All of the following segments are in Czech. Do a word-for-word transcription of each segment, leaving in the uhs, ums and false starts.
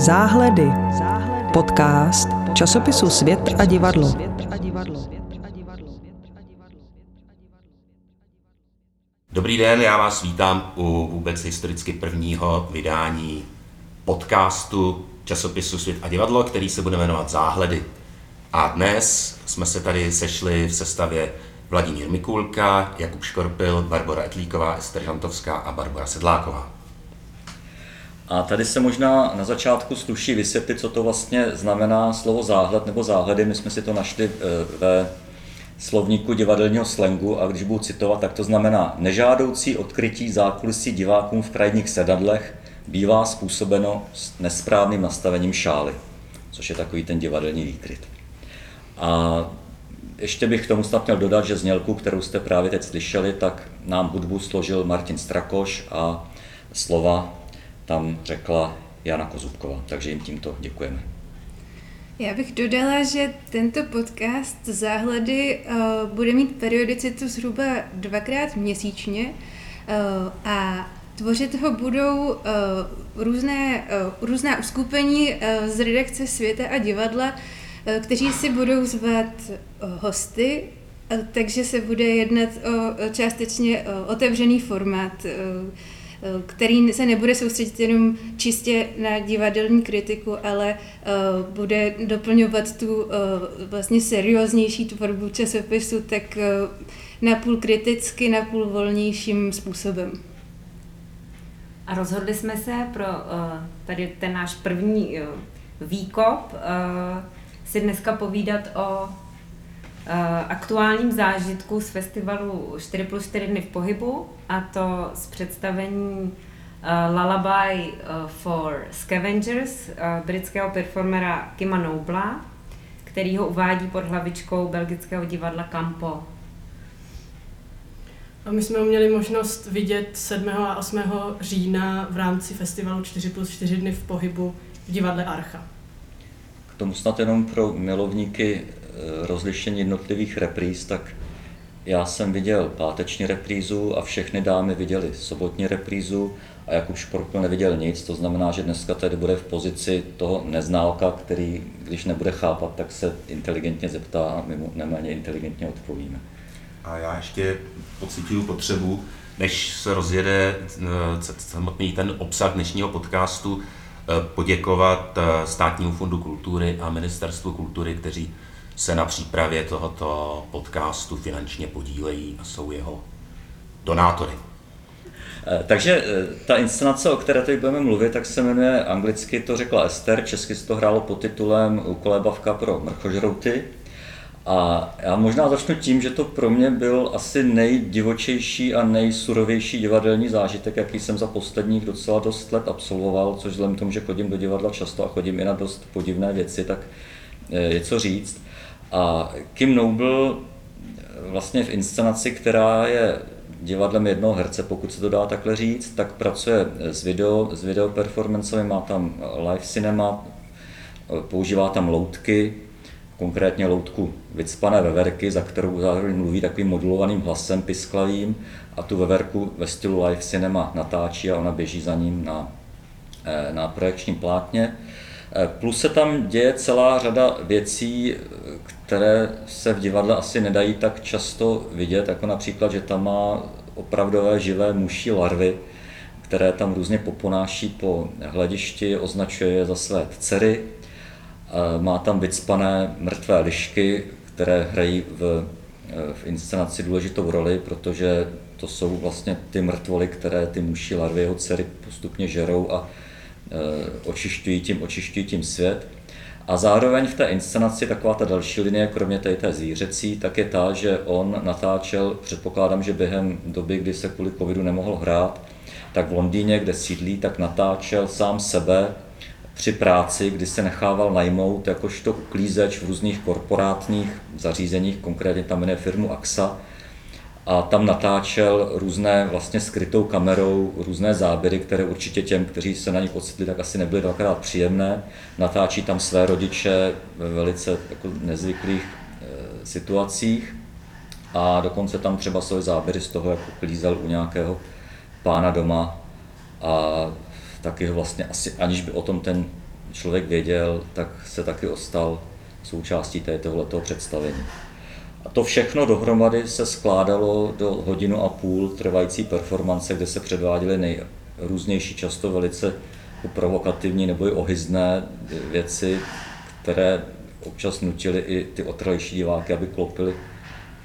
Záhledy. Podcast časopisu Svět a divadlo. Dobrý den, já vás vítám u vůbec historicky prvního vydání podcastu časopisu Svět a divadlo, který se bude jmenovat Záhledy. A dnes jsme se tady sešli v sestavě Vladimír Mikulka, Jakub Škorpil, Barbora Etlíková, Ester Žantovská a Barbora Sedláková. A tady se možná na začátku sluší vysvětlit, co to vlastně znamená slovo záhled nebo záhledy. My jsme si to našli ve slovníku divadelního slangu a když budu citovat, tak to znamená nežádoucí odkrytí zákulisí divákům v krajních sedadlech bývá způsobeno nesprávným nastavením šály, což je takový ten divadelní výkryt. A ještě bych k tomu snad měl dodat, že znělku, kterou jste právě teď slyšeli, tak nám hudbu složil Martin Strakoš a slova tam řekla Jana Kozubková, takže jim tímto děkujeme. Já bych dodala, že tento podcast Záhledy bude mít periodicitu zhruba dvakrát měsíčně a tvořit ho budou různé, různá uskupení z redakce Světa a divadla, kteří si budou zvát hosty, takže se bude jednat o částečně otevřený formát, který se nebude soustředit jenom čistě na divadelní kritiku, ale uh, bude doplňovat tu uh, vlastně serióznější tvorbu časopisu tak uh, napůl kriticky, napůl volnějším způsobem. A rozhodli jsme se pro uh, tady ten náš první uh, výkop uh, si dneska povídat o aktuálním zážitku z festivalu čtyři plus čtyři dny v pohybu, a to z představení Lullaby for Scavengers britského performera Kima Nobla, který ho uvádí pod hlavičkou belgického divadla Campo. A my jsme ho měli možnost vidět sedmého a osmého října v rámci festivalu čtyři plus čtyři dny v pohybu v divadle Archa. K tomu snad jenom pro milovníky rozlišení jednotlivých repríz, tak já jsem viděl páteční reprízu a všechny dámy viděly sobotní reprízu a Jakub Škorpil neviděl nic, to znamená, že dneska tedy bude v pozici toho neználka, který, když nebude chápat, tak se inteligentně zeptá a my mu neméně inteligentně odpovíme. A já ještě pocituju potřebu, než se rozjede samotný ten obsah dnešního podcastu, poděkovat Státnímu fondu kultury a Ministerstvu kultury, kteří se na přípravě tohoto podcastu finančně podílejí a jsou jeho donátory. Takže ta inscenace, o které teď budeme mluvit, tak se jmenuje, anglicky to řekla Ester, česky se to hrálo pod titulem Kolébavka pro mrchožrouty. A já možná začnu tím, že to pro mě byl asi nejdivočejší a nejsurovější divadelní zážitek, jaký jsem za posledních docela dost let absolvoval, což vzhledem k tomu, že chodím do divadla často a chodím i na dost podivné věci, tak je co říct. A Kim Noble vlastně v inscenaci, která je divadlem jednoho herce, pokud se to dá takhle říct, tak pracuje s video, s video performancemi, má tam live cinema, používá tam loutky, konkrétně loutku vycpané veverky, za kterou zároveň mluví takovým modulovaným hlasem pisklavým a tu veverku ve stylu live cinema natáčí a ona běží za ním na, na projekčním plátně. Plus se tam děje celá řada věcí, které se v divadle asi nedají tak často vidět, jako například, že tam má opravdové živé muší larvy, které tam různě poponáší po hledišti, označuje je za své dcery. Má tam vycpané mrtvé lišky, které hrají v, v inscenaci důležitou roli, protože to jsou vlastně ty mrtvoly, které ty muší larvy jeho dcery postupně žerou a očišťují tím, očišťují tím svět. A zároveň v té inscenaci taková ta další linie, kromě té, té zvířecí, tak je ta, že on natáčel, předpokládám, že během doby, kdy se kvůli covidu nemohl hrát, tak v Londýně, kde sídlí, tak natáčel sám sebe při práci, kdy se nechával najmout jakožto uklízeč v různých korporátních zařízeních, konkrétně tam jmenuje firmu A X A, a tam natáčel různé vlastně skrytou kamerou, různé záběry, které určitě těm, kteří se na nich ocitli, tak asi nebyly dvakrát příjemné. Natáčí tam své rodiče ve velice jako nezvyklých e, situacích a dokonce tam třeba jsou záběry z toho, jak uklízel u nějakého pána doma a taky ho vlastně asi, aniž by o tom ten člověk věděl, tak se taky ostal součástí tohoto představení. A to všechno dohromady se skládalo do hodinu a půl trvající performance, kde se předváděly nejrůznější, často velice provokativní nebo i ohyzné věci, které občas nutily i ty otrlejší diváky, aby klopili,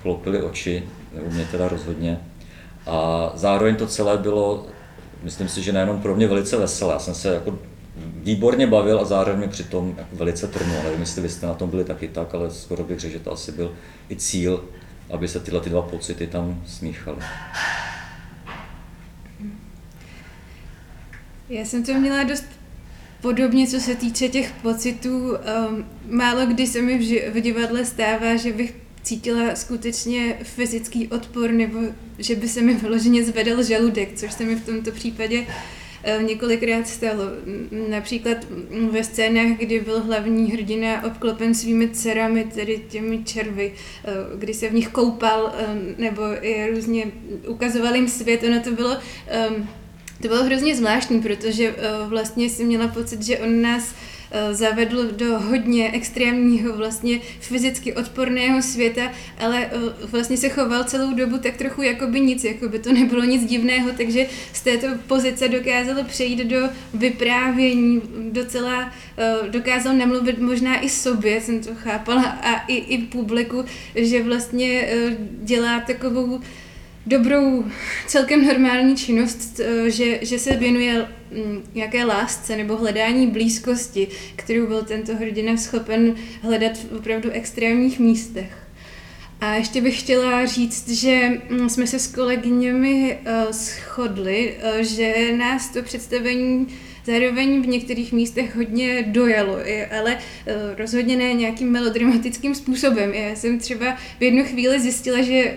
klopili oči, u mě teda rozhodně. A zároveň to celé bylo, myslím si, že nejenom pro mě velice veselé. Já jsem se jako výborně bavil a zároveň mi přitom jako velice trnul. Nevím, jestli vy jste na tom byli taky tak, ale skoro bych řekl, že to asi byl i cíl, aby se tyhle ty dva pocity tam smíchaly. Já jsem to měla dost podobně, co se týče těch pocitů. Málo kdy se mi v divadle stává, že bych cítila skutečně fyzický odpor, nebo že by se mi vyloženě zvedal žaludek, což se mi v tomto případě několikrát stalo. Například ve scénách, kdy byl hlavní hrdina obklopen svými dcerami, tedy těmi červy, kdy se v nich koupal, nebo i různě ukazoval jim svět. Ono to bylo, to bylo hrozně zvláštní, protože vlastně jsem měla pocit, že on nás zavedl do hodně extrémního, vlastně fyzicky odporného světa, ale vlastně se choval celou dobu tak trochu jako by nic, jako by to nebylo nic divného, takže z této pozice dokázal přejít do vyprávění, docela dokázal namluvit možná i sobě, jsem to chápala, a i, i publiku, že vlastně dělá takovou dobrou, celkem normální činnost, že, že se věnuje nějaké lásce nebo hledání blízkosti, kterou byl tento hrdina schopen hledat v opravdu extrémních místech. A ještě bych chtěla říct, že jsme se s kolegyněmi shodli, že nás to představení zároveň v některých místech hodně dojalo, ale rozhodně ne nějakým melodramatickým způsobem. Já jsem třeba v jednu chvíli zjistila, že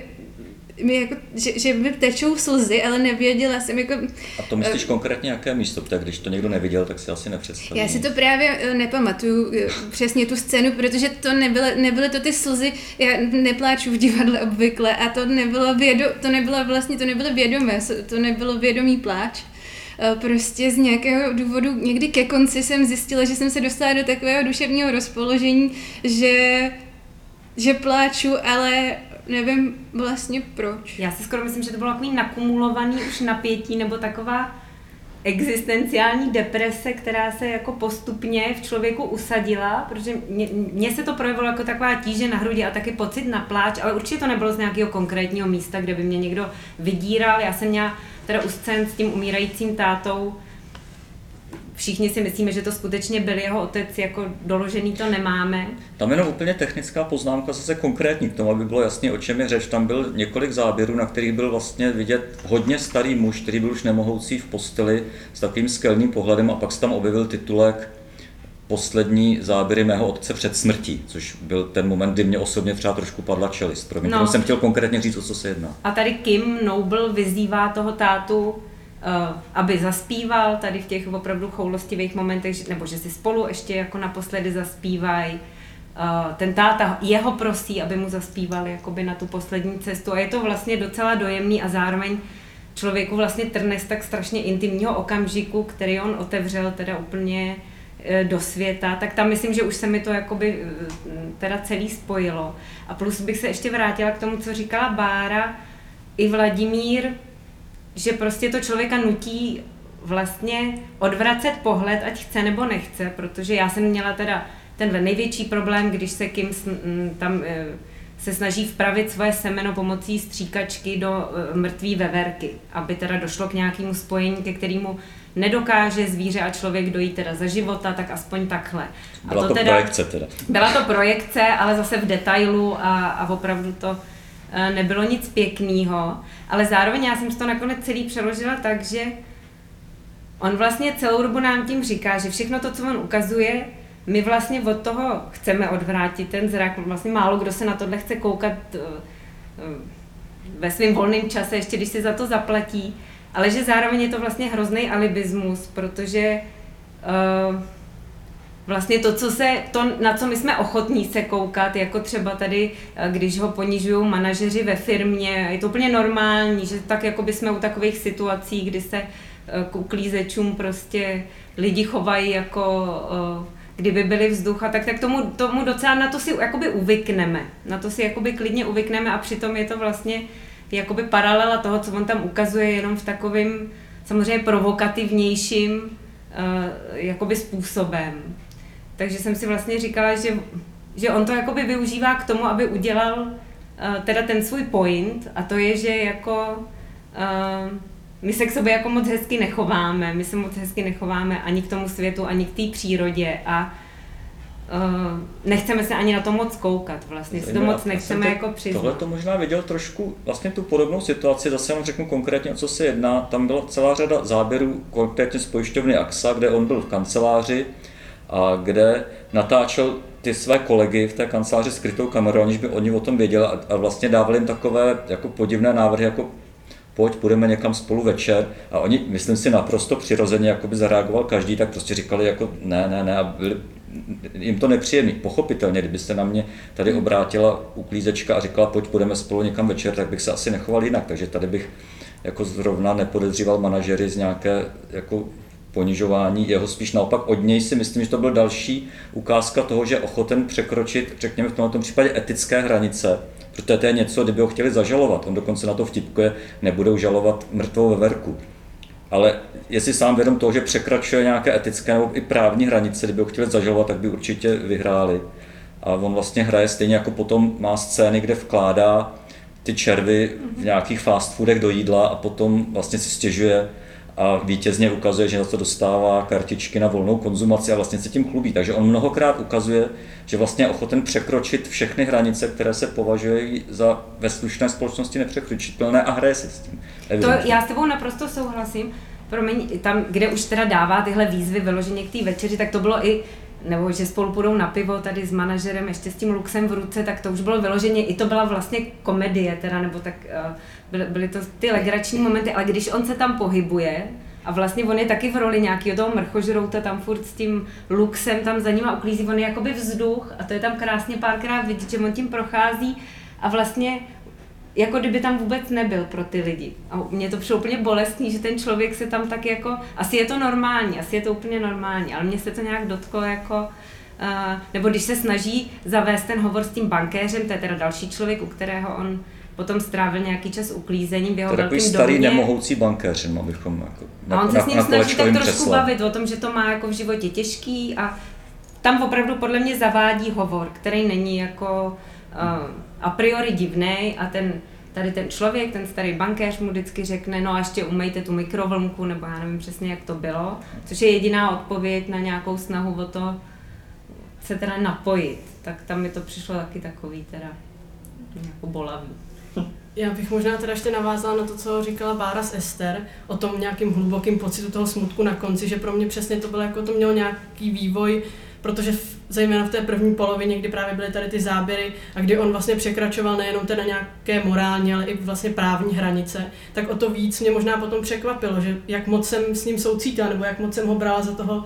mi jako, že, že mi tečou slzy, ale nevěděla jsem jako... A to myslíš uh, konkrétně jaké místo? Tak když to někdo neviděl, tak si asi nepředstavím. Já si to právě nepamatuju přesně tu scénu, protože to nebyla, nebyly to ty slzy, já nepláču v divadle obvykle a to nebylo vědo, to nebylo vlastně, to nebylo vědomé, to nebylo vědomý pláč. Prostě z nějakého důvodu, někdy ke konci jsem zjistila, že jsem se dostala do takového duševního rozpoložení, že, že pláču, ale... Nevím vlastně proč. Já si skoro myslím, že to bylo takový nakumulovaný už napětí nebo taková existenciální deprese, která se jako postupně v člověku usadila, protože mně se to projevilo jako taková tíže na hrudi a taky pocit na pláč, ale určitě to nebylo z nějakého konkrétního místa, kde by mě někdo vydíral. Já jsem měla teda u scén s tím umírajícím tátou, všichni si myslíme, že to skutečně byl jeho otec, jako doložený to nemáme. Tam jenom úplně technická poznámka, zase konkrétní k tomu, aby bylo jasně, o čem je řeč. Tam byl několik záběrů, na kterých byl vlastně vidět hodně starý muž, který byl už nemohoucí v posteli s takovým skelným pohledem, a pak se tam objevil titulek Poslední záběry mého otce před smrtí, což byl ten moment, kdy mě osobně třeba trošku padla čelist. Promiň, no. Jsem chtěl konkrétně říct, o co se jedná. A tady Kim Noble vyzývá toho tátu, aby zaspíval tady v těch opravdu choulostivých momentech, nebo že si spolu ještě jako naposledy zaspívají. Ten táta jeho prosí, aby mu zaspíval jakoby na tu poslední cestu, a je to vlastně docela dojemný a zároveň člověku vlastně trne z tak strašně intimního okamžiku, který on otevřel teda úplně do světa, tak tam myslím, že už se mi to jakoby teda celý spojilo. A plus bych se ještě vrátila k tomu, co říkala Bára i Vladimír, že prostě to člověka nutí vlastně odvracet pohled, ať chce nebo nechce, protože já jsem měla teda ten největší problém, když se Kim tam se snaží vpravit svoje semeno pomocí stříkačky do mrtví veverky, aby teda došlo k nějakému spojení, ke kterému nedokáže zvíře a člověk dojít teda za života, tak aspoň takhle. A byla to, to teda, projekce teda. Byla to projekce, ale zase v detailu a, a opravdu to nebylo nic pěkného, ale zároveň já jsem to nakonec celý přeložila tak, že on vlastně celou dobu nám tím říká, že všechno to, co on ukazuje, my vlastně od toho chceme odvrátit ten zrak. Vlastně málo kdo se na tohle chce koukat ve svým volným čase, ještě když si za to zaplatí, ale že zároveň je to vlastně hrozný alibismus, protože uh, vlastně to, co se, to, na co my jsme ochotní se koukat, jako třeba tady, když ho ponižují manažeři ve firmě, je to úplně normální, že tak jako by jsme u takových situací, kdy se k uklízečům prostě lidi chovají jako kdyby byly vzduch a tak, tak tomu, tomu docela na to si jakoby uvykneme. Na to si jakoby klidně uvykneme a přitom je to vlastně jakoby paralela toho, co on tam ukazuje, jenom v takovým samozřejmě provokativnějším jakoby způsobem. Takže jsem si vlastně říkala, že, že on to jakoby využívá k tomu, aby udělal teda ten svůj point, a to je, že jako my se k sobě jako moc hezky nechováme, my se moc hezky nechováme ani k tomu světu, ani k té přírodě a uh, nechceme se ani na to moc koukat vlastně, si to moc nechceme to, jako přiznat. Tohle to možná viděl trošku, vlastně tu podobnou situaci, zase vám řeknu konkrétně, o co se jedná, tam byla celá řada záběrů, konkrétně z pojišťovny AXA, kde on byl v kanceláři a kde natáčel ty své kolegy v té kanceláři skrytou kamerou, aniž by oni o tom věděli a, a vlastně dávali jim takové jako podivné návrhy, jako pojď, půjdeme někam spolu večer, a oni, myslím si, naprosto přirozeně, jakoby zareagoval každý, tak prostě říkali jako ne, ne, ne a byli, jim to nepříjemný. Pochopitelně, kdyby se na mě tady obrátila uklízečka a říkala pojď, půjdeme spolu někam večer, tak bych se asi nechoval jinak, takže tady bych jako zrovna nepodezříval manažery z nějaké jako ponižování jeho, spíš naopak od něj si myslím, že to byl další ukázka toho, že je ochoten překročit, řekněme v tomto případě etické hranice, protože to je něco, kdyby ho chtěli zažalovat, on dokonce na to vtipkuje, nebudou žalovat mrtvou veverku. Ale jestli sám vědom toho, že překračuje nějaké etické nebo i právní hranice, kdyby ho chtěli zažalovat, tak by určitě vyhráli. A on vlastně hraje stejně jako potom má scény, kde vkládá ty červy v nějakých fast foodech do jídla a potom vlastně si stěžuje a vítězně ukazuje, že za to dostává kartičky na volnou konzumaci a vlastně se tím chlubí. Takže on mnohokrát ukazuje, že vlastně je ochoten překročit všechny hranice, které se považují za ve slušné společnosti nepřekročitelné, a hraje se s tím. Evidentně. To já s tebou naprosto souhlasím. Promiň, tam, kde už teda dává tyhle výzvy vyloženě k té večeři, tak to bylo i, nebo že spolu půjdou na pivo tady s manažerem, ještě s tím luxem v ruce, tak to už bylo vyloženě, i to byla vlastně komedie teda, nebo tak byly to ty legrační momenty, ale když on se tam pohybuje a vlastně on je taky v roli nějakého toho mrchožrouta, tam furt s tím luxem tam za ním a uklízí, on je jakoby vzduch a to je tam krásně párkrát vidět, že on tím prochází a vlastně jako kdyby tam vůbec nebyl pro ty lidi. A mě to přišlo úplně bolestný, že ten člověk se tam tak jako, asi je to normální, asi je to úplně normální, ale mě se to nějak dotklo jako, uh, nebo když se snaží zavést ten hovor s tím bankéřem, to je teda další člověk, u kterého on potom strávil nějaký čas uklízením v jeho velkým domě. To je takový starý nemohoucí bankéř, abychom jako na, a on se s ním snaží tak trošku přesla. bavit o tom, že to má jako v životě těžký a tam opravdu podle mě zavádí hovor, který není jako uh, a priori divnej a ten, tady ten člověk, ten starý bankéř mu vždycky řekne, no a ještě umejte tu mikrovlnku, nebo já nevím přesně, jak to bylo, což je jediná odpověď na nějakou snahu o to se teda napojit. Tak tam mi to přišlo taky takový teda jako bolavý. Já bych možná teda ještě navázala na to, co říkala Bára s Ester, o tom nějakým hlubokým pocitu toho smutku na konci, že pro mě přesně to bylo jako, to mělo nějaký vývoj, protože v, zejména v té první polovině, kdy právě byly tady ty záběry a kdy on vlastně překračoval nejenom teda nějaké morální, ale i vlastně právní hranice, tak o to víc mě možná potom překvapilo, že jak moc jsem s ním soucítila, nebo jak moc jsem ho brala za toho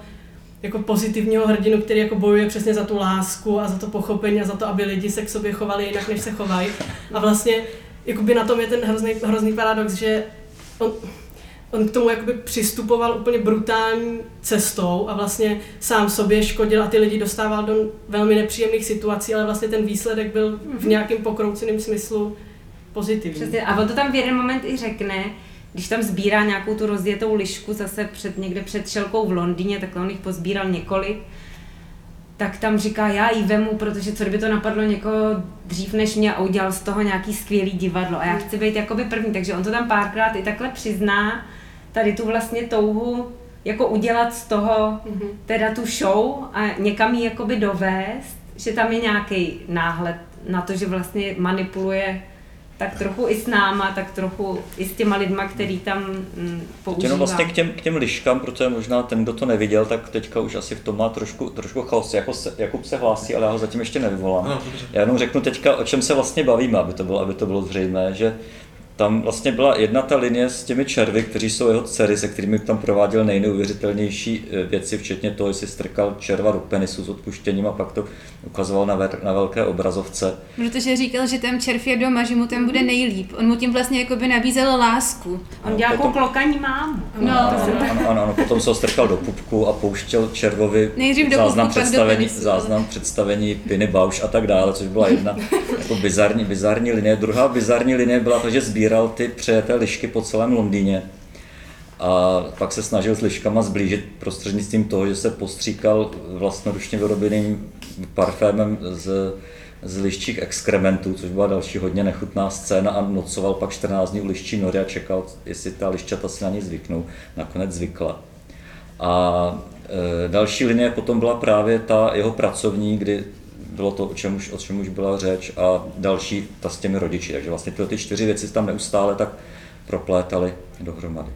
jako pozitivního hrdinu, který jako bojuje přesně za tu lásku a za to pochopení a za to, aby lidi se k sobě chovali jinak, než se chovají. A vlastně jakoby na tom je ten hrozný, hrozný paradox, že on, on k tomu jakoby přistupoval úplně brutální cestou a vlastně sám sobě škodil a ty lidi dostával do velmi nepříjemných situací, ale vlastně ten výsledek byl v nějakém pokrouceném smyslu pozitivní. Přesně. A on to tam v jeden moment i řekne, když tam sbírá nějakou tu rozjetou lišku zase před, někde před šelkou v Londýně, takhle on jich pozbíral několik, tak tam říká, já ji vemu, protože co kdyby to napadlo někoho dřív než mě a udělal z toho nějaký skvělý divadlo a já chci být jakoby první, takže on to tam párkrát i takhle přizná, tady tu vlastně touhu jako udělat z toho teda tu show a někam ji jakoby dovést, že tam je nějaký náhled na to, že vlastně manipuluje tak trochu i s náma, tak trochu i s těma lidma, který tam používá. Jenom vlastně k těm, k těm liškám, protože možná ten, kdo to neviděl, tak teďka už asi v tom má trošku, trošku chaos. Jako se, Jakub se hlásí, ale já ho zatím ještě nevyvolám. Já jenom řeknu teďka, o čem se vlastně bavíme, aby to bylo, aby to bylo zřejmé, že tam vlastně byla jedna ta linie s těmi červy, kteří jsou jeho dcery, se kterými tam prováděl nejneuvěřitelnější věci, včetně toho, jestli strkal červa do penisu s odpuštěním a pak to ukazoval na, ver, na velké obrazovce. Protože říkal, že ten červ je doma, že mu ten bude nejlíp. On mu tím vlastně jakoby nabízel lásku. On dělal jako klokaní mámu. No, ano, ano, ano, ano, potom se ho strkal do pupku a pouštěl červovi záznam, pupku, představení, záznam představení Piny Bausch a tak dále, což byla jedna jako bizarní, bizarní linie. Druhá bizarní linie byla to, že sbíral ty přejeté lišky po celém Londýně a pak se snažil s liškama zblížit prostřednictvím toho, že se postříkal vlastnoručně vyrobeným parfémem z, z liščích exkrementů, což byla další hodně nechutná scéna a nocoval pak čtrnáct dní u liščí nory a čekal, jestli ta liščata si na ní zvyknou. Nakonec zvykla. A e, další linie potom byla právě ta jeho pracovní, kdy bylo to, o čem, už, o čem už byla řeč, a další ta s těmi rodiči. Takže vlastně tyhle ty čtyři věci tam neustále tak proplétaly dohromady.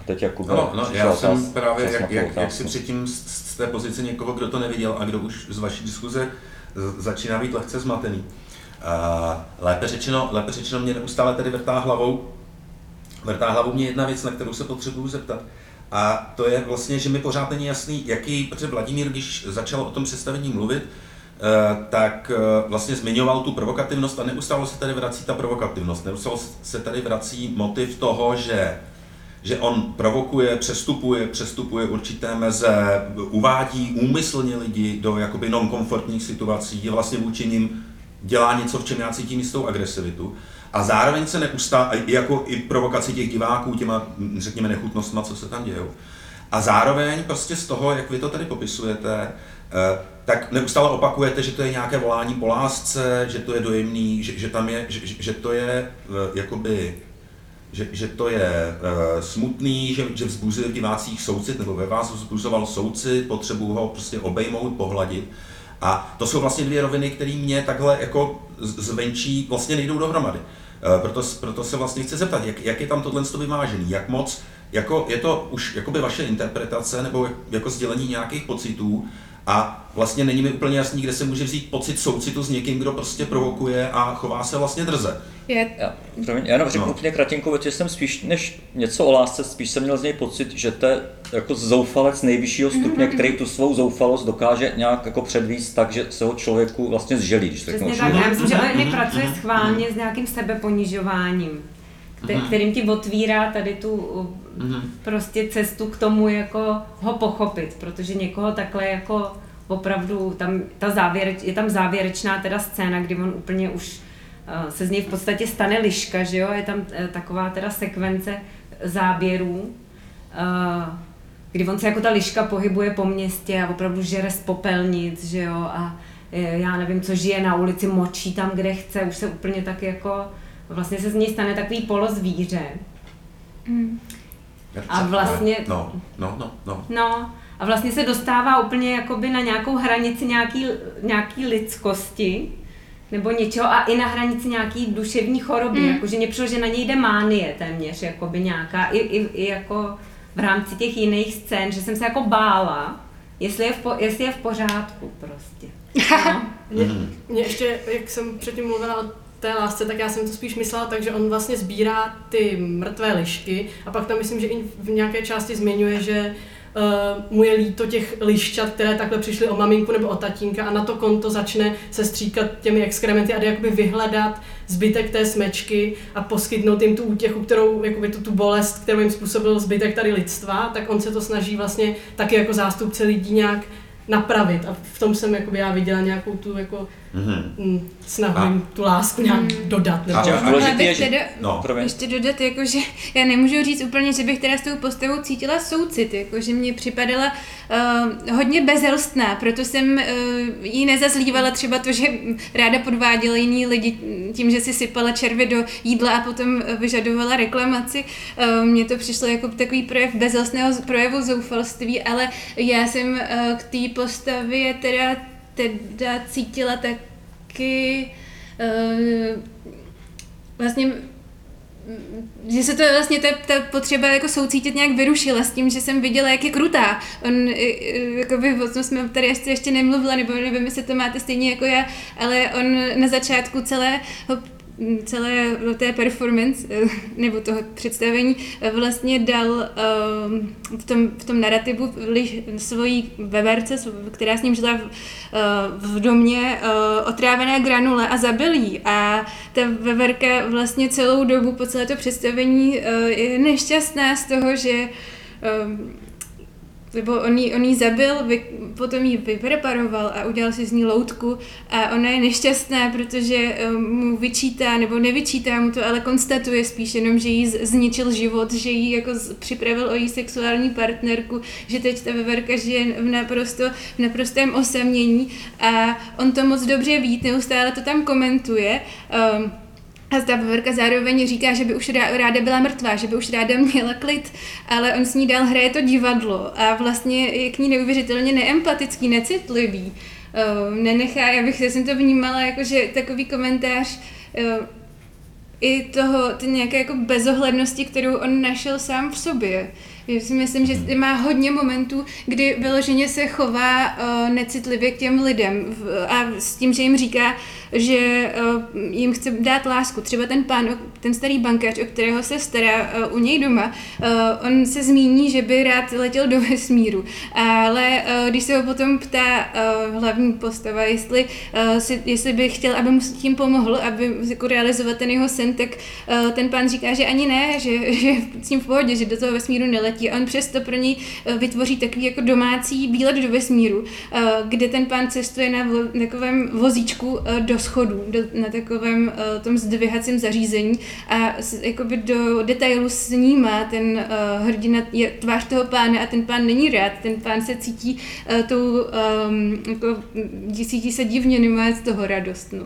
A teď Jakub... No, no já jsem vás, právě, jak, jak, jak si předtím z, z té pozice někoho, kdo to neviděl a kdo už z vaší diskuze začíná být lehce zmatený. Uh, lépe, řečeno, lépe řečeno mě neustále tady vrtá hlavou. Vrtá hlavou mě jedna věc, na kterou se potřebuju zeptat. A to je vlastně, že mi pořád není jasný, jaký, protože Vladimír, když začal o tom představení mluvit, tak vlastně zmiňoval tu provokativnost a neustále se tady vrací ta provokativnost, neustále se tady vrací motiv toho, že, že on provokuje, přestupuje, přestupuje určité meze, uvádí úmyslně lidi do jakoby non-komfortních situací, vlastně vůči nim dělá něco, v čem já cítím jistou agresivitu. A zároveň se neustále, jako i provokaci těch diváků, těma, řekněme, nechutnostma, co se tam dějou. A zároveň prostě z toho, jak vy to tady popisujete, tak neustále opakujete, že to je nějaké volání po lásce, že to je dojemný, že, že tam je, že, že to je jakoby, že, že to je smutný, že, že vzbuzuje v divácích soucit, nebo ve vás vzbuzoval soucit, potřebu ho prostě obejmout, pohladit. A to jsou vlastně dvě roviny, které mě takhle jako zvenčí vlastně nejdou dohromady. Proto, proto se vlastně chci zeptat, jak, jak je tam tohle vyvážený, jak moc, jako je to už jakoby vaše interpretace nebo jako sdělení nějakých pocitů a vlastně není mi úplně jasný, kde se může vzít pocit soucitu s někým, kdo prostě provokuje a chová se vlastně drze. Je... Já, promiň, já jenom řeknu no. Úplně kratinkou, protože jsem spíš než něco o lásce, spíš jsem měl z něj pocit, že to je jako zoufalec nejvyššího stupně, mm-hmm. který tu svou zoufalost dokáže nějak jako předvíst tak, že se ho člověku vlastně zželí. Když přesně tak, já myslím, že on nepracuje mm-hmm. schválně mm-hmm. s nějakým sebeponižováním, kterým ti otvírá tady tu mm-hmm. prostě cestu k tomu jako ho pochopit, protože někoho takhle jako opravdu, tam, ta závěreč, je tam závěrečná teda scéna, kdy on úplně už se z něj v podstatě stane liška, že jo? Je tam taková teda sekvence záběrů, kdy on se jako ta liška pohybuje po městě a opravdu žere z popelnic, že jo? A já nevím, co žije na ulici, močí tam, kde chce, už se úplně tak jako, vlastně se z něj stane takový polozvíře. A vlastně... No, no, no, no. no a vlastně se dostává úplně jakoby na nějakou hranici nějaký, nějaký lidskosti, nebo něčeho a i na hranici nějaký duševní choroby, mm. jakože mě přišlo, že na něj jde mánie téměř, jakoby nějaká, i, i, i jako v rámci těch jiných scén, že jsem se jako bála, jestli je v, po, jestli je v pořádku prostě. No. mě, mě ještě, jak jsem předtím mluvila o té lásce, tak já jsem to spíš myslela tak, že on vlastně sbírá ty mrtvé lišky a pak tam myslím, že i v nějaké části zmiňuje, že Uh, mu je líto těch liščat, které takhle přišly o maminku nebo o tatínka a na to konto začne se stříkat těmi exkrementy a jde jakoby vyhledat zbytek té smečky a poskytnout jim tu útěchu, kterou, jakoby tu, tu bolest, kterou jim způsobil zbytek tady lidstva, tak on se to snaží vlastně taky jako zástupce lidí nějak napravit a v tom jsem jakoby já viděla nějakou tu jako mm-hmm. snahu jim tu lásku nějak mm. dodat. Nebo ale bych teda, no. ještě dodat, jakože já nemůžu říct úplně, že bych teda s tou postavou cítila soucit, jakože mě připadala uh, hodně bezelstná, proto jsem uh, jí nezaslívala třeba to, že ráda podváděla jiný lidi tím, že si sypala červy do jídla a potom vyžadovala reklamaci. Uh, mně to přišlo jako takový projev bezelstného projevu zoufalství, ale já jsem uh, k té postavě teda teda cítila taky, uh, vlastně, že se to vlastně ta, ta potřeba jako soucítit nějak vyrušila s tím, že jsem viděla, jak je krutá. On, jakoby, o tom jsme tady ještě, ještě nemluvila, nebo nevím, jestli to máte stejně jako já, ale on na začátku celého celé té performance nebo toho představení vlastně dal v tom, v tom narrativu svojí veverce, která s ním žila v domě, otrávené granule a zabil jí. A ta veverka vlastně celou dobu po celé to představení je nešťastná z toho, že nebo on jí, on jí zabil, vy, potom ji vypreparoval a udělal si z ní loutku a ona je nešťastná, protože mu vyčítá, nebo nevyčítá mu to, ale konstatuje spíš jenom, že jí zničil život, že jí jako připravil o její sexuální partnerku, že teď ta veverka žije v, naprosto, v naprostém osamění a on to moc dobře ví, neustále to tam komentuje. Um, A ta veverka zároveň říká, že by už ráda byla mrtvá, že by už ráda měla klid, ale on s ní dál hraje to divadlo a vlastně je k ní neuvěřitelně neempatický, necitlivý. Nenechá, já bych jsem to vnímala, jakože takový komentář i toho, ty nějaké jako bezohlednosti, kterou on našel sám v sobě. Já si myslím, že má hodně momentů, kdy vyloženě se chová uh, necitlivě k těm lidem a s tím, že jim říká, že uh, jim chce dát lásku. Třeba ten pán, ten starý bankář, o kterého se stará uh, u něj doma, uh, on se zmíní, že by rád letěl do vesmíru, ale uh, když se ho potom ptá uh, hlavní postava, jestli, uh, si, jestli by chtěl, aby mu s tím pomohl, aby jako realizovat ten jeho sen, tak uh, ten pán říká, že ani ne, že, že s ním v pohodě, že do toho vesmíru neletí. A on přesto pro něj vytvoří takový jako domácí výlet do vesmíru, kde ten pán cestuje na vo, takovém vozíčku do schodů, do, na takovém tom zdvihacím zařízení a jakoby do detailu snímá ten hrdina je tvář toho pána a ten pán není rád, ten pán se cítí tou, jako, cítí se divně, nemá z toho radost. No.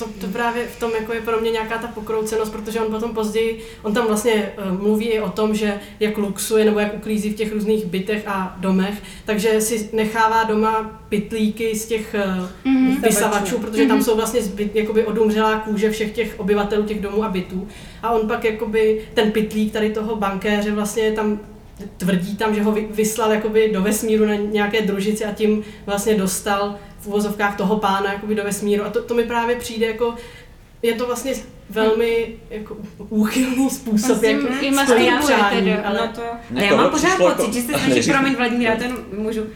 To, to právě v tom jako je pro mě nějaká ta pokroucenost, protože on potom později, on tam vlastně uh, mluví i o tom, že jak luxuje nebo jak uklízí v těch různých bytech a domech, takže si nechává doma pytlíky z těch uh, mm-hmm. vysavačů, protože mm-hmm. tam jsou vlastně zbyt, jakoby odumřelá kůže všech těch obyvatelů těch domů a bytů a on pak jakoby ten pytlík tady toho bankéře vlastně tam tvrdí tam, že ho vyslal jakoby do vesmíru na nějaké družici a tím vlastně dostal v uvozovkách toho pána jakoby do vesmíru a to, to mi právě přijde jako, je to vlastně velmi jako úchylný způsob, jak stojí přání, ale... No já mám pořád pocit, že se snaží, promiň Vladimír, já to jenom můžu, uh,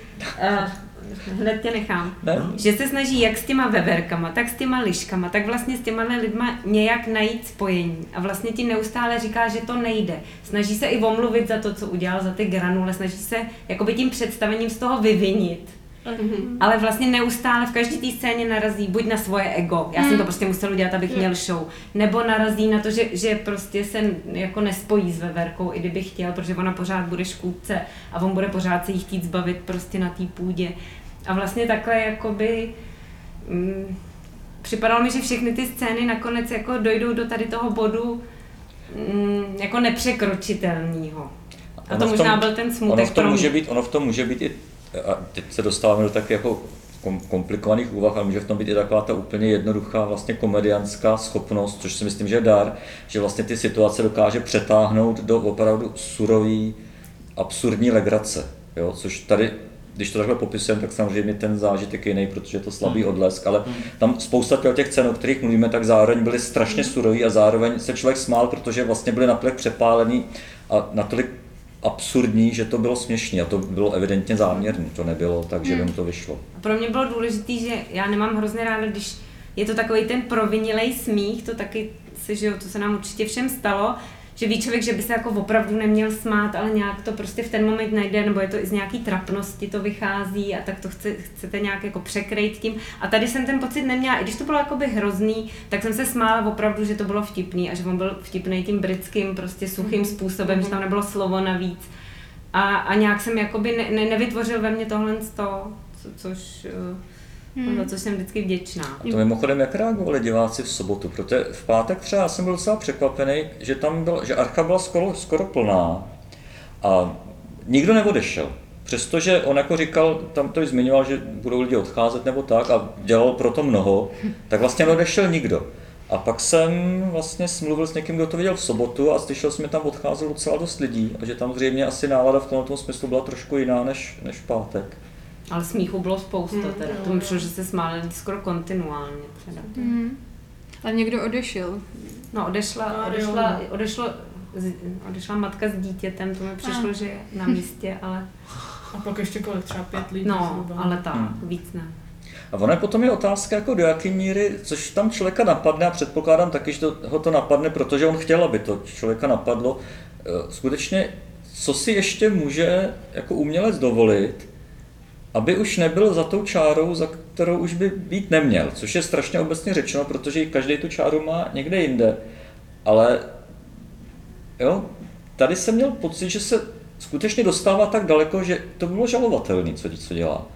hned tě nechám, ne? Že se snaží jak s těma veverkama, tak s těma liškama, tak vlastně s těma lidma nějak najít spojení a vlastně ti neustále říká, že to nejde. Snaží se i omluvit za to, co udělal, za ty granule, snaží se jakoby tím představením z toho vyvinit. Mm-hmm. Ale vlastně neustále v každé té scéně narazí buď na svoje ego, já mm. jsem to prostě musel udělat, abych mm. měl show, nebo narazí na to, že, že prostě se jako nespojí s veverkou, i kdyby chtěl, protože ona pořád bude škůdce a on bude pořád se jí chtít zbavit prostě na té půdě. A vlastně takhle jakoby... Mm, připadalo mi, že všechny ty scény nakonec jako dojdou do tady toho bodu mm, jako nepřekročitelného. A to možná byl ten smutek pro mě. Ono v tom může být i... A teď se dostáváme do tak jako komplikovaných úvah, ale může v tom být i taková ta úplně jednoduchá vlastně komedianská schopnost, což si myslím, že je dar, že vlastně ty situace dokáže přetáhnout do opravdu surový, absurdní legrace, jo? Což tady, když to takhle popisujeme, tak samozřejmě ten zážitek je jiný, protože je to slabý odlesk, ale tam spousta těch scén, o kterých mluvíme, tak zároveň byly strašně surový a zároveň se člověk smál, protože vlastně byly natolik přepálený a natolik absurdní, že to bylo směšné a to bylo evidentně záměrné, to nebylo tak, že by mu to vyšlo. Pro mě bylo důležité, že já nemám hrozně ráda, když je to takový ten provinilej smích, to taky se, že jo, to se nám určitě všem stalo, že ví člověk, že by se jako opravdu neměl smát, ale nějak to prostě v ten moment najde, nebo je to i z nějaký trapnosti to vychází a tak to chce, chcete nějak jako překrejt tím. A tady jsem ten pocit neměla, i když to bylo jakoby hrozný, tak jsem se smála opravdu, že to bylo vtipný a že on byl vtipný tím britským prostě suchým způsobem, mm-hmm. že tam nebylo slovo navíc. A, a nějak jsem jakoby ne, ne, nevytvořil ve mně tohle z toho, co, což... Hmm. Za což jsem vždycky vděčná. A to mimochodem, jak reagovali diváci v sobotu, protože v pátek třeba já jsem byl docela překvapený, že tam byla, že Archa byla skoro, skoro plná a nikdo neodešel. Přestože on jako říkal, tam to i zmiňoval, že budou lidi odcházet nebo tak a dělal proto mnoho, tak vlastně neodešel nikdo. A pak jsem vlastně smluvil s někým, kdo to viděl v sobotu a slyšel jsem, že tam odcházelo docela dost lidí a že tam zřejmě asi nálada v tomto smyslu byla trošku jiná než, než v pátek. Ale smíchu bylo spousta teda, to mi přišlo, že se smáli skoro kontinuálně. Mm. Tam někdo odešel. No odešla, odešla, odešlo, odešla matka s dítětem, to mi přišlo, že je na místě, ale... A pak ještě kolik, třeba pět lidí? No, ale tak, hmm. víc ne. A ono potom je otázka, jako do jaké míry, což tam člověka napadne, a předpokládám taky, že ho to napadne, protože on chtěl, aby to člověka napadlo. Skutečně, co si ještě může jako umělec dovolit, aby už nebyl za tou čárou, za kterou už by být neměl, což je strašně obecně řečeno, protože každý tu čáru má někde jinde. Ale jo, tady jsem měl pocit, že se skutečně dostává tak daleko, že to bylo žalovatelné, co, co dělá.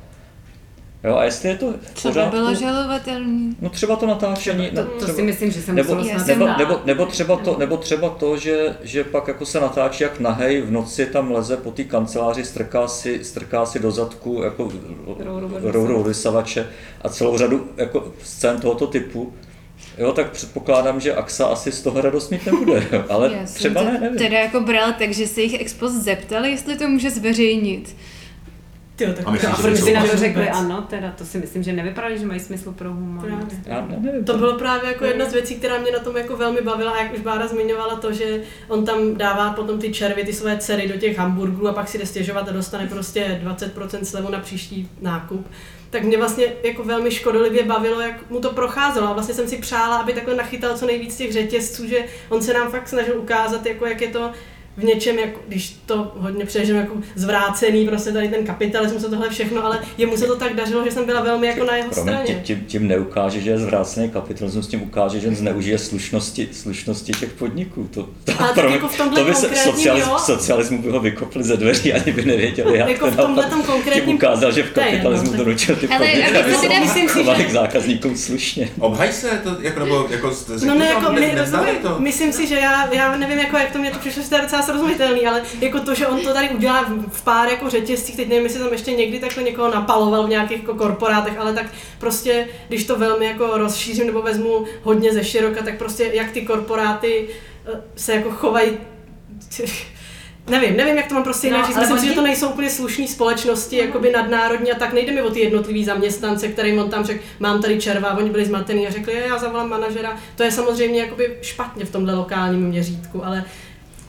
Jo, a jestli je to co pořádku, by bylo žalovatelné? No třeba to natáčení. To, to, to si myslím, že jsem nebo, nebo, nebo, nebo, třeba to, nebo třeba to, že, že pak jako se natáčí jak nahej, v noci tam leze po té kanceláři, strká si, strká si do zadku jako rourou vysavače a celou řadu jako scén tohoto typu. Jo, tak předpokládám, že A X A asi z toho radost mít nebude, ale já třeba ne, nevím. Teda jako bral, takže se jich expos zeptali, jestli to může zveřejnit. Tyjo, tak proč si na to řekli ano, teda to si myslím, že nevypadali, že mají smysl pro humor. To bylo právě jako jedna z věcí, která mě na tom jako velmi bavila, jak už Bára zmiňovala to, že on tam dává potom ty červy, ty své dcery do těch hamburgerů a pak si jde stěžovat a dostane prostě dvacet procent slevu na příští nákup. Tak mě vlastně jako velmi škodolivě bavilo, jak mu to procházelo a vlastně jsem si přála, aby takhle nachytal co nejvíc těch řetězců, že on se nám fakt snažil ukázat, jako jak je to v něčem, jako, když to hodně přežijeme, jako zvrácený, prostě tady ten kapitalismus a tohle všechno, ale jemu se to tak dařilo, že jsem byla velmi jako na jeho straně. Promiň, tím, tím neukáže, že je zvrácený kapitalismus, tím ukáže, že zneužije slušnosti, slušnosti těch podniků. To, to, promiň, jako to by se socialismu, socialismu by ho vykopli ze dveří, ani by nevěděli, jak jako teda tím ukázal, že v kapitalismu doručil ty podniky, aby se chovali k zákazníkům slušně. Obhaj se to, jako nebo jako to. Myslím si, že já nevím, jak to mě to přišlo rozumitelný, ale jako to, že on to tady udělá v pár jako řetězcích, teď nevím, jestli tam ještě někdy takhle někoho napaloval v nějakých jako korporátech, ale tak prostě, když to velmi jako rozšířím nebo vezmu hodně ze široka, tak prostě jak ty korporáty se jako chovají, nevím, nevím, jak to mám prostě jinak říct, no, myslím si, že to nejsou úplně slušné společnosti, no. Jakoby nadnárodní a tak, nejde mi o ty jednotlivý zaměstnance, kterým on tam řekl, mám tady červa, oni byli zmatený a řekli, já zavolám manažera, to je samozřejmě jakoby špatně v tomhle lokálním měřítku, ale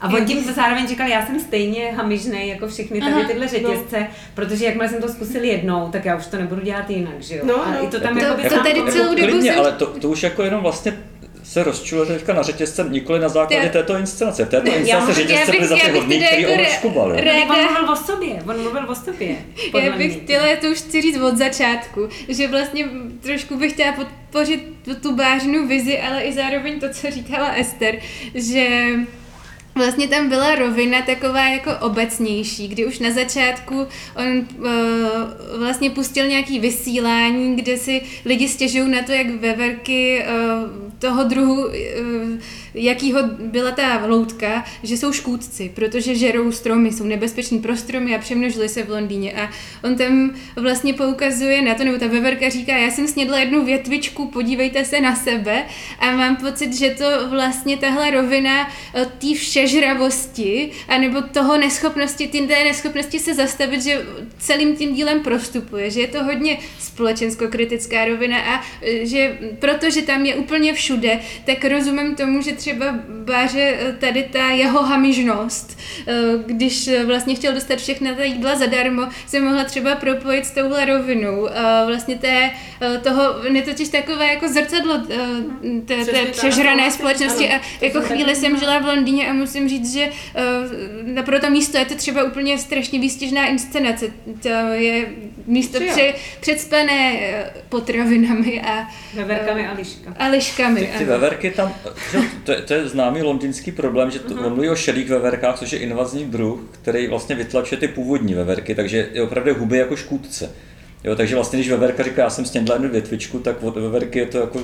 a on tím se zároveň říkal, já jsem stejně hamižnej jako všichni tady tyhle řetězce, no. Protože jakmile jsem to zkusil jednou, tak já už to nebudu dělat jinak, že jo? No, no. A i to tam to, jako... To, to tady jako celou dobu jsem... Ale to, to už jako jenom vlastně se rozčuluje na řetězce nikoli na základě já... této inscenace. V této inscenace řetězce byly za ty hodný, který on rozkubal. On mluvil o sobě, on mluvil o sobě. Já bych chtěla, já to už chci říct od začátku, že vlastně trošku bych chtěla podpořit tu bářnou vizi, ale i zároveň to, co říkala Ester, že vlastně tam byla rovina taková jako obecnější, kdy už na začátku on uh, vlastně pustil nějaký vysílání, kde si lidi stěžují na to, jak veverky uh, toho druhu, uh, jakýho byla ta loutka, že jsou škůdci, protože žerou stromy, jsou nebezpeční pro stromy a přemnožili se v Londýně. A on tam vlastně poukazuje na to, nebo ta veverka říká, já jsem snědla jednu větvičku, podívejte se na sebe. A mám pocit, že to vlastně tahle rovina tý vše žravosti, anebo toho neschopnosti, té neschopnosti se zastavit, že celým tím dílem prostupuje, že je to hodně společenskokritická rovina a že protože tam je úplně všude, tak rozumím tomu, že třeba Báře tady ta jeho hamižnost, když vlastně chtěl dostat všechna ta jídla zadarmo, se mohla třeba propojit s touhle rovinou. Vlastně té, toho, je totiž takové jako zrcadlo té, té přežrané společnosti a jako chvíli jsem žila v Londýně a musím říct, že uh, pro to místo je to třeba úplně strašně výstěžná inscenace. To je místo pře, předspané uh, potravinami a... Veverkami uh, a liškami. A liškami. Ty, ty veverky tam... To je, to je známý londýnský problém, že to, uh-huh. on mluví o šedých veverkách, což je invazní druh, který vlastně vytlačuje ty původní veverky, takže je opravdu huby jako škůdce. Jo, takže vlastně, když veverka říká, já jsem snědla jednu větvičku, tak od veverky je to jako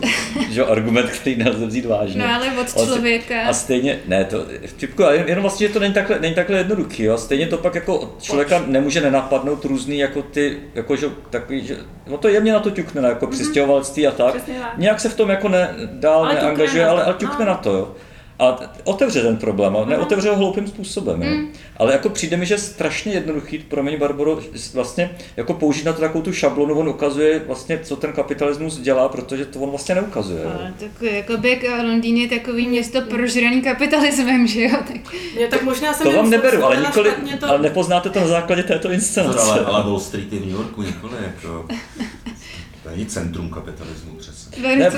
že, argument, který nelze vzít vážně. No ale od člověka. A stejně, ne, to typku, ale jenom vlastně, že to není takhle, není takhle jednoduchý, jo, a stejně to pak jako od člověka nemůže nenapadnout různý jako ty, jako že takový, že, no to jemně na to ťukne, jako mm-hmm. přistěhovalství a tak, nějak se v tom jako ne, dál ale neangažuje, ale, ale ťukne na to, jo. A otevře ten problém, a neotevře ho hloupým způsobem. Mm. Jo. Ale jako přijde mi, že strašně jednoduchý, promiň Barboro, vlastně jako použít na to takovou tu šablonu, on ukazuje vlastně, co ten kapitalismus dělá, protože to on vlastně neukazuje. Ale tak jako by Londýn je takový město prožraný kapitalismem, že jo? Tak... Mě, tak možná to vám neberu, ale, nikoli, to... ale nepoznáte to na základě této inscenace. Ale, ale Wall Street je v New Yorku, nikoli jako... To není centrum kapitalismu přece. Ne,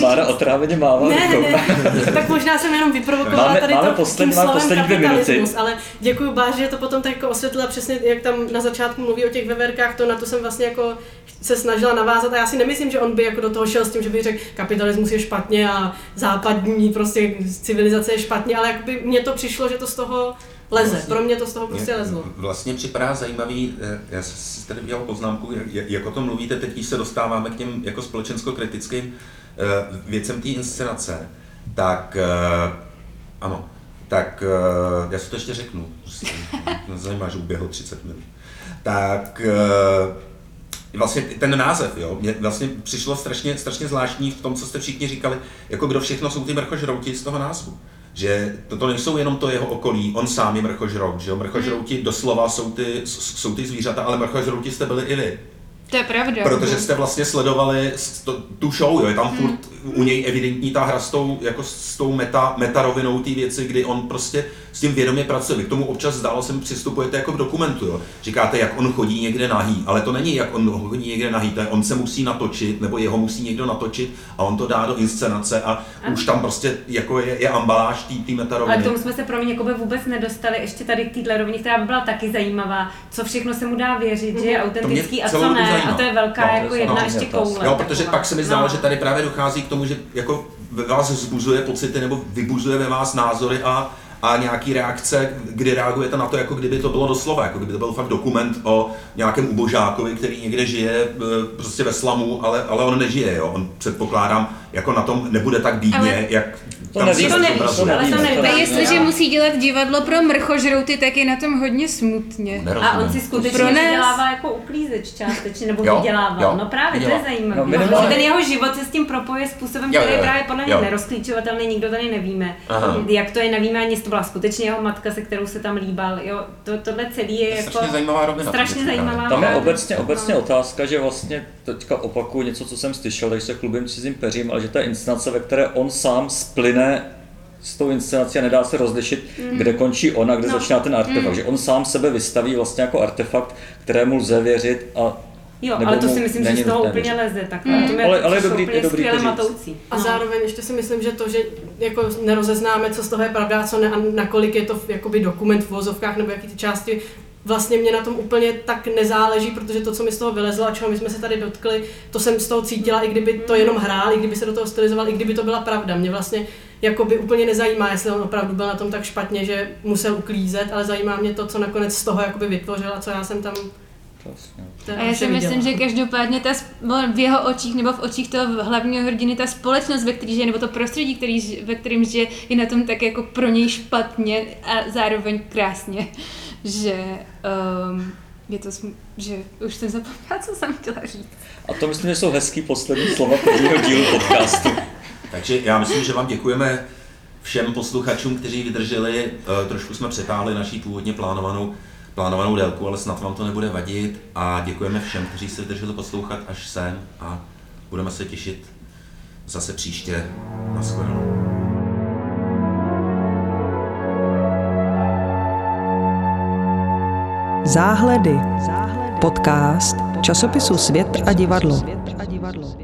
Bára otráveně mává. Ne, ne, tak možná jsem jenom vyprovokovala máme, tady máme to poslední, tím slovem kapitalismus, ale děkuji Báře, že to potom tak jako osvětlila přesně, jak tam na začátku mluví o těch veverkách, to na to jsem vlastně jako se snažila navázat a já si nemyslím, že on by jako do toho šel s tím, že by řekl, kapitalismus je špatně a západní prostě civilizace je špatně, ale jak by mně to přišlo, že to z toho leze, vlastně, pro mě to z toho prostě lezlo. Vlastně připadá zajímavý, já jsem si tady dělal poznámku, jak, jak o tom mluvíte, teď když se dostáváme k těm jako společensko-kritickým věcem té inscenace, tak ano, tak já si to ještě řeknu, zajímá, že uběhlo třicet minut, tak vlastně ten název, jo, mě vlastně přišlo strašně, strašně zvláštní v tom, co jste všichni říkali, jako kdo všechno jsou ty mrchožrouti z toho názvu. Že to, to nejsou jenom to jeho okolí, on sám je mrchožrout, že jo, mrchožrouti doslova jsou ty, jsou ty zvířata, ale mrchožrouti jste byli i vy. To je pravda. Protože jste vlastně sledovali to, tu show, jo, je tam hmm. furt u něj evidentní ta hra s tou, jako s tou meta, meta rovinou té věci, kdy on prostě s tím vědomě pracuje. Vy k tomu občas zdálo se mi přistupujete jako k dokumentu, jo. Říkáte, jak on chodí někde nahý, ale to není, jak on chodí někde nahý, to je, on se musí natočit, nebo jeho musí někdo natočit a on to dá do inscenace a ano. Už tam prostě jako je, je ambaláž té meta roviny. Ale k tomu jsme se pro mě jako by vůbec nedostali, ještě tady k téhle rovině, která by byla taky zajímavá, co všechno se mu dá věřit, mm-hmm. že je autentický a co ne. A to je velká no, jako jedna ještě koule. Jo, protože pak se mi zdálo, no. že tady právě dochází k tomu, že jako ve vás vzbuzuje pocity nebo vybuzuje ve vás názory a, a nějaký reakce, kdy reagujete na to, jako kdyby to bylo doslova, jako kdyby to byl fakt dokument o nějakém ubožákovi, který někde žije prostě ve slamu, ale, ale on nežije, jo. On předpokládám, jako na tom nebude tak bídně, jak tam to se zobrazuje. A jestliže musí dělat divadlo pro mrchožrouty, tak je na tom hodně smutně. Nerozumím. A on si skutečně vydělává jako uklízeč částečně, nebo jo, vydělává. Jo, no právě, to je zajímavé. No, no, ten jeho život se s tím propoje způsobem, jo, který je právě podle mě nerozklíčovatelný, nikdo tady nevíme. Aha. Jak to je, nevíme ani, to byla skutečně jeho matka, se kterou se tam líbal. Jo, to, tohle celý je, je jako strašně zajímavá rovina. Strašně zajímavá. Tam je obecně, obecně otázka, že vlastně teďka opakuju něco, co jsem slyšel, takže se klubím cizím peřím, že ta inscenace, ve které on sám splyne s tou inscenací a nedá se rozlišit, mm. kde končí ona, kde no. začíná ten artefakt. Mm. Že on sám sebe vystaví vlastně jako artefakt, kterému lze věřit a jo, ale to si myslím, že z toho úplně leze takhle. Mm. To ale, ale je dobrý, je dobrý matoucí. A no. zároveň ještě si myslím, že to, že jako nerozeznáme, co z toho je pravda a co ne, a nakolik je to jakoby dokument v vozovkách nebo jaký ty části, vlastně mě na tom úplně tak nezáleží, protože to, co mi z toho vylezlo a čeho my jsme se tady dotkli, to jsem z toho cítila, i kdyby to jenom hrál, i kdyby se do toho stylizoval, i kdyby to byla pravda. Mě vlastně jakoby úplně nezajímá, jestli on opravdu byl na tom tak špatně, že musel uklízet, ale zajímá mě to, co nakonec z toho jakoby vytvořil a co já jsem tam... A já si myslím, že každopádně ta, v jeho očích nebo v očích toho hlavního hrdiny ta společnost, ve který žije, nebo to prostředí, který, ve kterém žije, je na tom tak jako pro něj špatně a zároveň krásně. Že um, je to, sm- že už jsem zapomněla, co jsem chtěla říct. A to myslím, že jsou hezký poslední slova prvního dílu podcastu. Takže já myslím, že vám děkujeme všem posluchačům, kteří vydrželi, uh, trošku jsme přetáhli naší původně plánovanou plánovanou délku, ale snad vám to nebude vadit a děkujeme všem, kteří se vydrželi poslouchat až sem a budeme se těšit zase příště. Naschledanou. Záhledy. Podcast časopisu Svět a divadlo.